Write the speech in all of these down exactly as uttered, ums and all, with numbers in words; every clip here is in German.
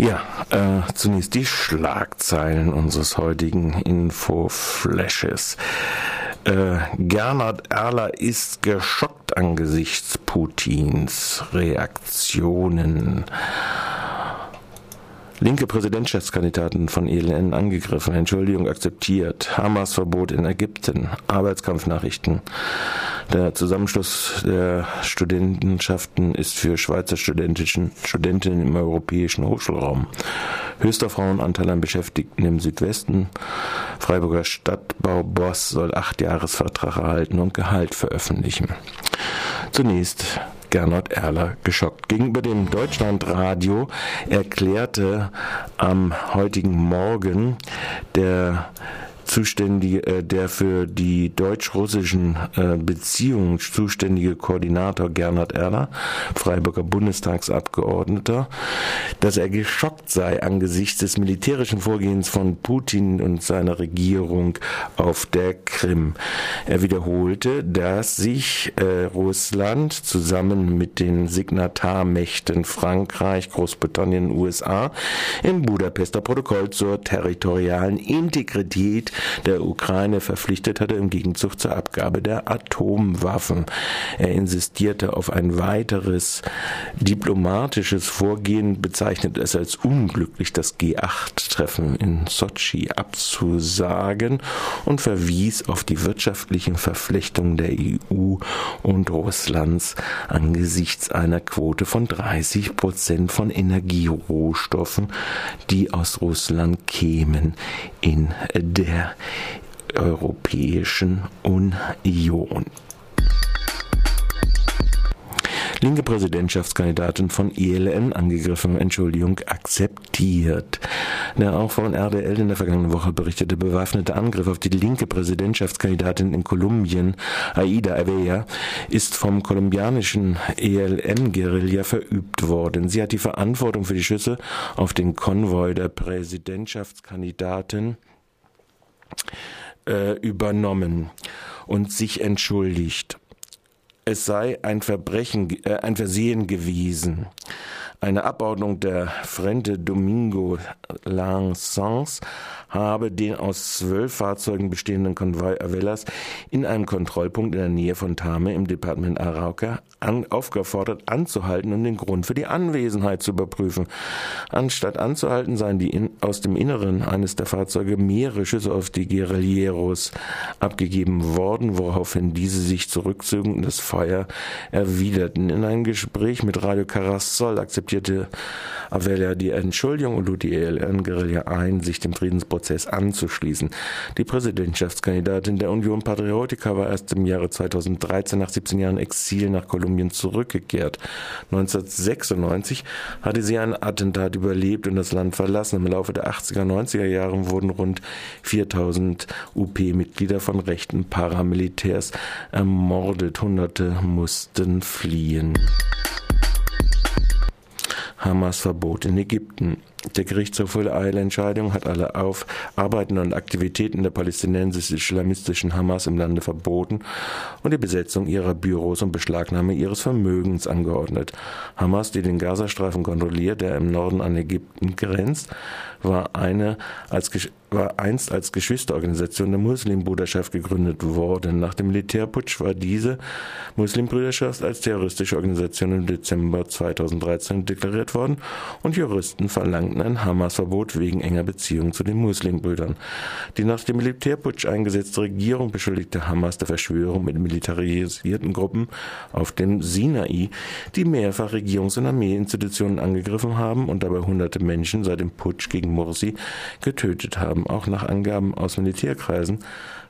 Ja, äh, zunächst die Schlagzeilen unseres heutigen Infoflashes. Äh, Gernot Erler ist geschockt angesichts Putins Reaktionen. Linke Präsidentschaftskandidaten von E L N angegriffen, Entschuldigung akzeptiert, Hamas-Verbot in Ägypten, Arbeitskampfnachrichten. Der Zusammenschluss der Studentenschaften ist für Schweizer studentischen Studentinnen im europäischen Hochschulraum. Höchster Frauenanteil an Beschäftigten im Südwesten, Freiburger Stadtbauboss soll acht Jahresvertrag erhalten und Gehalt veröffentlichen. Zunächst Gernot Erler geschockt. Gegenüber dem Deutschlandradio erklärte am heutigen Morgen der zuständige, der für die deutsch-russischen Beziehungen zuständige Koordinator Gernot Erler, Freiburger Bundestagsabgeordneter, dass er geschockt sei angesichts des militärischen Vorgehens von Putin und seiner Regierung auf der Krim. Er wiederholte, dass sich äh, Russland zusammen mit den Signatarmächten Frankreich, Großbritannien, U S A im Budapester Protokoll zur territorialen Integrität der Ukraine verpflichtet hatte, im Gegenzug zur Abgabe der Atomwaffen. Er insistierte auf ein weiteres diplomatisches Vorgehen, bezeichnet es als unglücklich, das G acht Treffen in Sotschi abzusagen und verwies auf die wirtschaftlichen Verflechtungen der E U und Russlands angesichts einer Quote von dreißig Prozent von Energierohstoffen, die aus Russland kämen, in der Europäischen Union. Linke Präsidentschaftskandidatin von E L N angegriffen, Entschuldigung akzeptiert. Der auch von R D L in der vergangenen Woche berichtete bewaffnete Angriff auf die linke Präsidentschaftskandidatin in Kolumbien, Aída Avella, ist vom kolumbianischen E L N-Guerilla verübt worden. Sie hat die Verantwortung für die Schüsse auf den Konvoi der Präsidentschaftskandidatin äh, übernommen und sich entschuldigt. Es sei ein Verbrechen, äh, ein Versehen gewesen. Eine Abordnung der Frente Domingo Langsans habe den aus zwölf Fahrzeugen bestehenden Konvoi Avellas in einem Kontrollpunkt in der Nähe von Tame im Departement Arauca an, aufgefordert anzuhalten, um den Grund für die Anwesenheit zu überprüfen. Anstatt anzuhalten, seien die in, aus dem Inneren eines der Fahrzeuge mehrere Schüsse auf die Guerilleros abgegeben worden, woraufhin diese sich zurückzogen und das Feuer erwiderten. In einem Gespräch mit Radio Caracol akzeptierte Avella die Entschuldigung und lud die E L N-Guerilla ein, sich dem Friedensprozess anzuschließen. Die Präsidentschaftskandidatin der Unión Patriótica war erst im Jahre zweitausenddreizehn nach siebzehn Jahren Exil nach Kolumbien zurückgekehrt. neunzehnhundertsechsundneunzig hatte sie ein Attentat überlebt und das Land verlassen. Im Laufe der achtziger, neunziger Jahre wurden rund viertausend U P-Mitglieder von rechten Paramilitärs ermordet. Hunderte mussten fliehen. Hamas-Verbot in Ägypten. Der Gerichtshof für eine Entscheidung hat alle auf Arbeiten und Aktivitäten der palästinensisch-islamistischen Hamas im Lande verboten und die Besetzung ihrer Büros und Beschlagnahme ihres Vermögens angeordnet. Hamas, die den Gazastreifen kontrolliert, der im Norden an Ägypten grenzt, war eine als war einst als Geschwisterorganisation der Muslimbruderschaft gegründet worden. Nach dem Militärputsch war diese Muslimbruderschaft als terroristische Organisation im Dezember zweitausenddreizehn deklariert worden und Juristen verlangten ein Hamas-Verbot wegen enger Beziehungen zu den Muslimbrüdern. Die nach dem Militärputsch eingesetzte Regierung beschuldigte Hamas der Verschwörung mit militarisierten Gruppen auf dem Sinai, die mehrfach Regierungs- und Armeeinstitutionen angegriffen haben und dabei hunderte Menschen seit dem Putsch gegen Morsi getötet haben. Auch nach Angaben aus Militärkreisen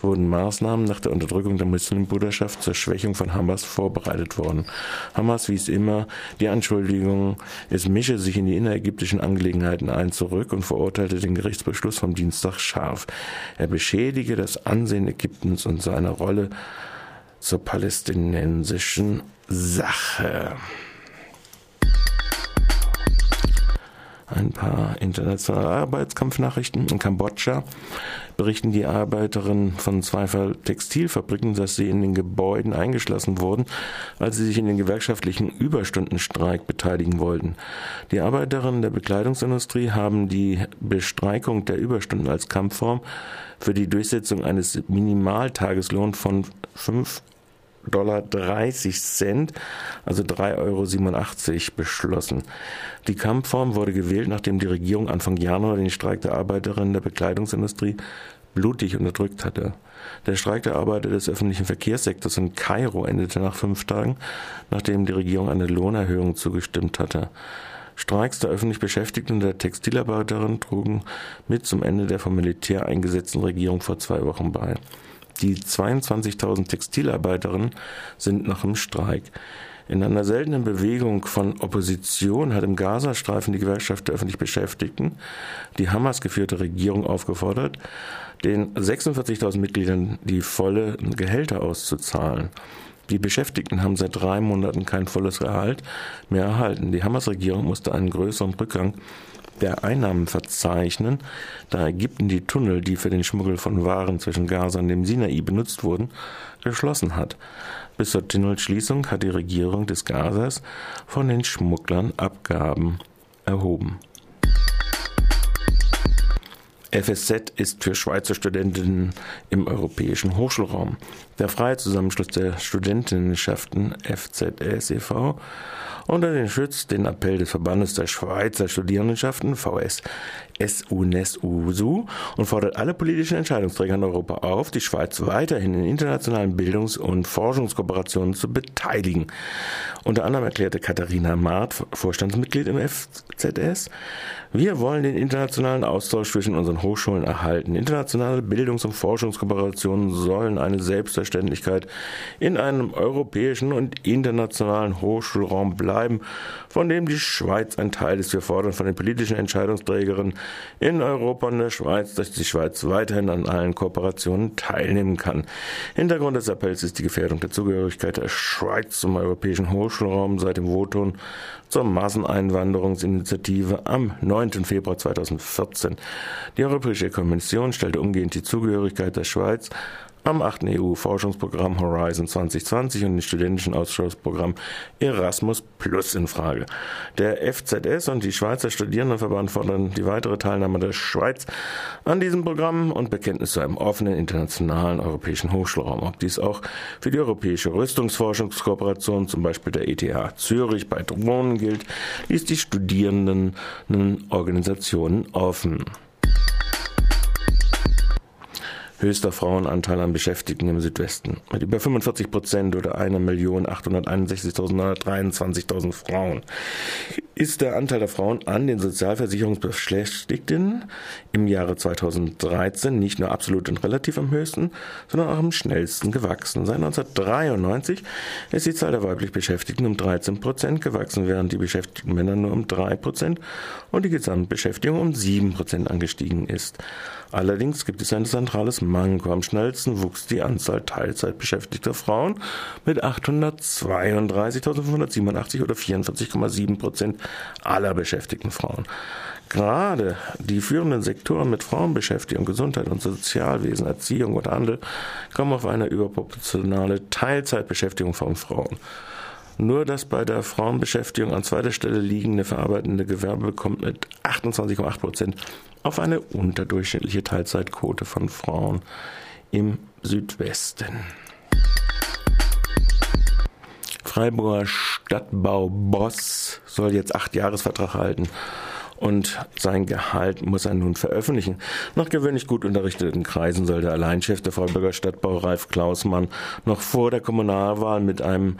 wurden Maßnahmen nach der Unterdrückung der Muslimbruderschaft zur Schwächung von Hamas vorbereitet worden. Hamas wies immer die Anschuldigung, es mische sich in die innerägyptischen Angelegenheiten ein, zurück und verurteilte den Gerichtsbeschluss vom Dienstag scharf. Er beschädige das Ansehen Ägyptens und seine Rolle zur palästinensischen Sache. ein paar internationale Arbeitskampfnachrichten. In Kambodscha berichten die Arbeiterinnen von zwei Textilfabriken, dass sie in den Gebäuden eingeschlossen wurden, als sie sich in den gewerkschaftlichen Überstundenstreik beteiligen wollten. Die Arbeiterinnen der Bekleidungsindustrie haben die Bestreikung der Überstunden als Kampfform für die Durchsetzung eines Minimaltageslohns von fünf Dollar dreißig Cent, also drei Euro siebenundachtzig, beschlossen. Die Kampfform wurde gewählt, nachdem die Regierung Anfang Januar den Streik der Arbeiterinnen der Bekleidungsindustrie blutig unterdrückt hatte. Der Streik der Arbeiter des öffentlichen Verkehrssektors in Kairo endete nach fünf Tagen, nachdem die Regierung eine Lohnerhöhung zugestimmt hatte. Streiks der öffentlich Beschäftigten und der Textilarbeiterinnen trugen mit zum Ende der vom Militär eingesetzten Regierung vor zwei Wochen bei. Die zweiundzwanzigtausend Textilarbeiterinnen sind noch im Streik. In einer seltenen Bewegung von Opposition hat im Gazastreifen die Gewerkschaft der öffentlich Beschäftigten die Hamas geführte Regierung aufgefordert, den sechsundvierzigtausend Mitgliedern die volle Gehälter auszuzahlen. Die Beschäftigten haben seit drei Monaten kein volles Gehalt mehr erhalten. Die Hamas-Regierung musste einen größeren Rückgang der Einnahmen verzeichnen, da Ägypten die Tunnel, die für den Schmuggel von Waren zwischen Gaza und dem Sinai benutzt wurden, geschlossen hat. Bis zur Tunnelschließung hat die Regierung des Gazas von den Schmugglern Abgaben erhoben. F S Z ist für Schweizer Studentinnen im europäischen Hochschulraum. Der freie Zusammenschluss der Studentinnenschaften F Z S e V unter den Schutz den Appell des Verbandes der Schweizer Studierendenschaften V S S U N E S U und fordert alle politischen Entscheidungsträger in Europa auf, die Schweiz weiterhin in internationalen Bildungs- und Forschungskooperationen zu beteiligen. Unter anderem erklärte Katharina Mart, Vorstandsmitglied im F Z S, wir wollen den internationalen Austausch zwischen unseren Hochschulen erhalten. Internationale Bildungs- und Forschungskooperationen sollen eine Selbstverständlichkeit in einem europäischen und internationalen Hochschulraum bleiben, von dem die Schweiz ein Teil ist. Wir fordern von den politischen Entscheidungsträgerinnen in Europa und der Schweiz, dass die Schweiz weiterhin an allen Kooperationen teilnehmen kann. Hintergrund des Appells ist die Gefährdung der Zugehörigkeit der Schweiz zum europäischen Hochschulraum seit dem Votum zur Masseneinwanderungsinitiative am neunten Februar zweitausendvierzehn. Die Europäische Kommission stellte umgehend die Zugehörigkeit der Schweiz am achten E U-Forschungsprogramm Horizon zwanzig zwanzig und dem studentischen Austauschprogramm Erasmus Plus in Frage. Der F Z S und die Schweizer Studierendenverband fordern die weitere Teilnahme der Schweiz an diesem Programm und Bekenntnis zu einem offenen internationalen europäischen Hochschulraum. Ob dies auch für die europäische Rüstungsforschungskooperation, zum Beispiel der E T H Zürich bei Drohnen gilt, ließ die Studierendenorganisationen offen. Höchster Frauenanteil an Beschäftigten im Südwesten. Mit über fünfundvierzig Prozent oder eine Million achthunderteinundsechzigtausenddreiundzwanzigtausend Frauen ist der Anteil der Frauen an den Sozialversicherungsbeschäftigten im Jahre zweitausenddreizehn nicht nur absolut und relativ am höchsten, sondern auch am schnellsten gewachsen. Seit neunzehnhundertdreiundneunzig ist die Zahl der weiblich Beschäftigten um dreizehn Prozent gewachsen, während die beschäftigten Männer nur um drei Prozent und die Gesamtbeschäftigung um sieben Prozent angestiegen ist. Allerdings gibt es ein zentrales Manko. Am schnellsten wuchs die Anzahl teilzeitbeschäftigter Frauen mit achthundertzweiunddreißigtausendfünfhundertsiebenundachtzig oder vierundvierzig Komma sieben Prozent aller beschäftigten Frauen. Gerade die führenden Sektoren mit Frauenbeschäftigung, Gesundheit und Sozialwesen, Erziehung und Handel kommen auf eine überproportionale Teilzeitbeschäftigung von Frauen. Nur das bei der Frauenbeschäftigung an zweiter Stelle liegende verarbeitende Gewerbe kommt mit achtundzwanzig Komma acht Prozent auf eine unterdurchschnittliche Teilzeitquote von Frauen im Südwesten. Freiburger Stadtbauboss soll jetzt acht Jahresvertrag halten. Und sein Gehalt muss er nun veröffentlichen. Nach gewöhnlich gut unterrichteten Kreisen soll der Alleinchef der Freiburger Stadtbau Ralf Klausmann noch vor der Kommunalwahl mit einem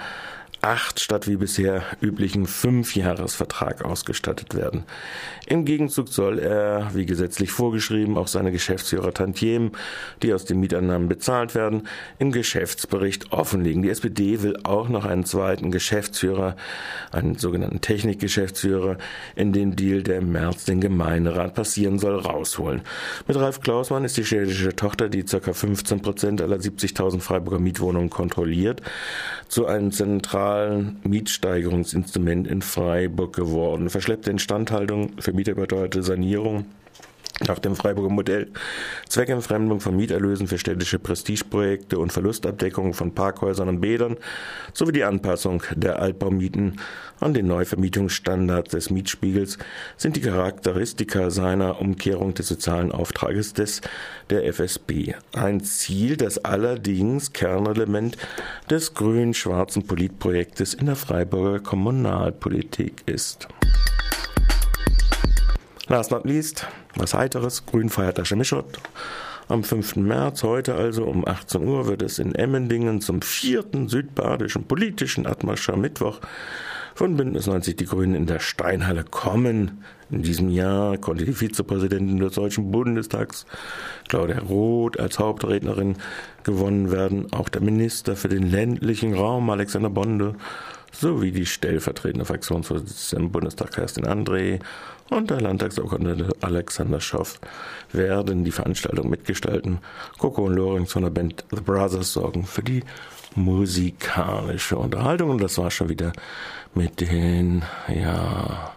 acht statt wie bisher üblichen Fünfjahresvertrag ausgestattet werden. Im Gegenzug soll er, wie gesetzlich vorgeschrieben, auch seine Geschäftsführer-Tantiemen, die aus den Mietannahmen bezahlt werden, im Geschäftsbericht offenlegen. Die S P D will auch noch einen zweiten Geschäftsführer, einen sogenannten Technikgeschäftsführer, in dem Deal, der im März den Gemeinderat passieren soll, rausholen. Mit Ralf Klausmann ist die schwedische Tochter, die ca. fünfzehn Prozent aller siebzigtausend Freiburger Mietwohnungen kontrolliert, zu einem zentralen zentralen Mietsteigerungsinstrument in Freiburg geworden. Verschleppte Instandhaltung, vermieterbeteuerte Sanierung nach dem Freiburger Modell, Zweckentfremdung von Mieterlösen für städtische Prestigeprojekte und Verlustabdeckung von Parkhäusern und Bädern sowie die Anpassung der Altbaumieten an den Neuvermietungsstandard des Mietspiegels sind die Charakteristika seiner Umkehrung des sozialen Auftrages des der F S B. Ein Ziel, das allerdings Kernelement des grün-schwarzen Politprojektes in der Freiburger Kommunalpolitik ist. Last not least, was Heiteres, Grün feiert Aschermittwoch. Am fünften März, heute also um achtzehn Uhr, wird es in Emmendingen zum vierten südbadischen politischen Aschermittwoch von Bündnis neunzig Die Grünen in der Steinhalle kommen. In diesem Jahr konnte die Vizepräsidentin des Deutschen Bundestags, Claudia Roth, als Hauptrednerin gewonnen werden. Auch der Minister für den ländlichen Raum, Alexander Bonde, sowie die stellvertretende Fraktionsvorsitzende im Bundestag, Kerstin André, und der Landtagsabgeordnete Alexander Schoff werden die Veranstaltung mitgestalten. Coco und Lorenz von der Band The Brothers sorgen für die musikalische Unterhaltung. Und das war schon wieder mit den, ja,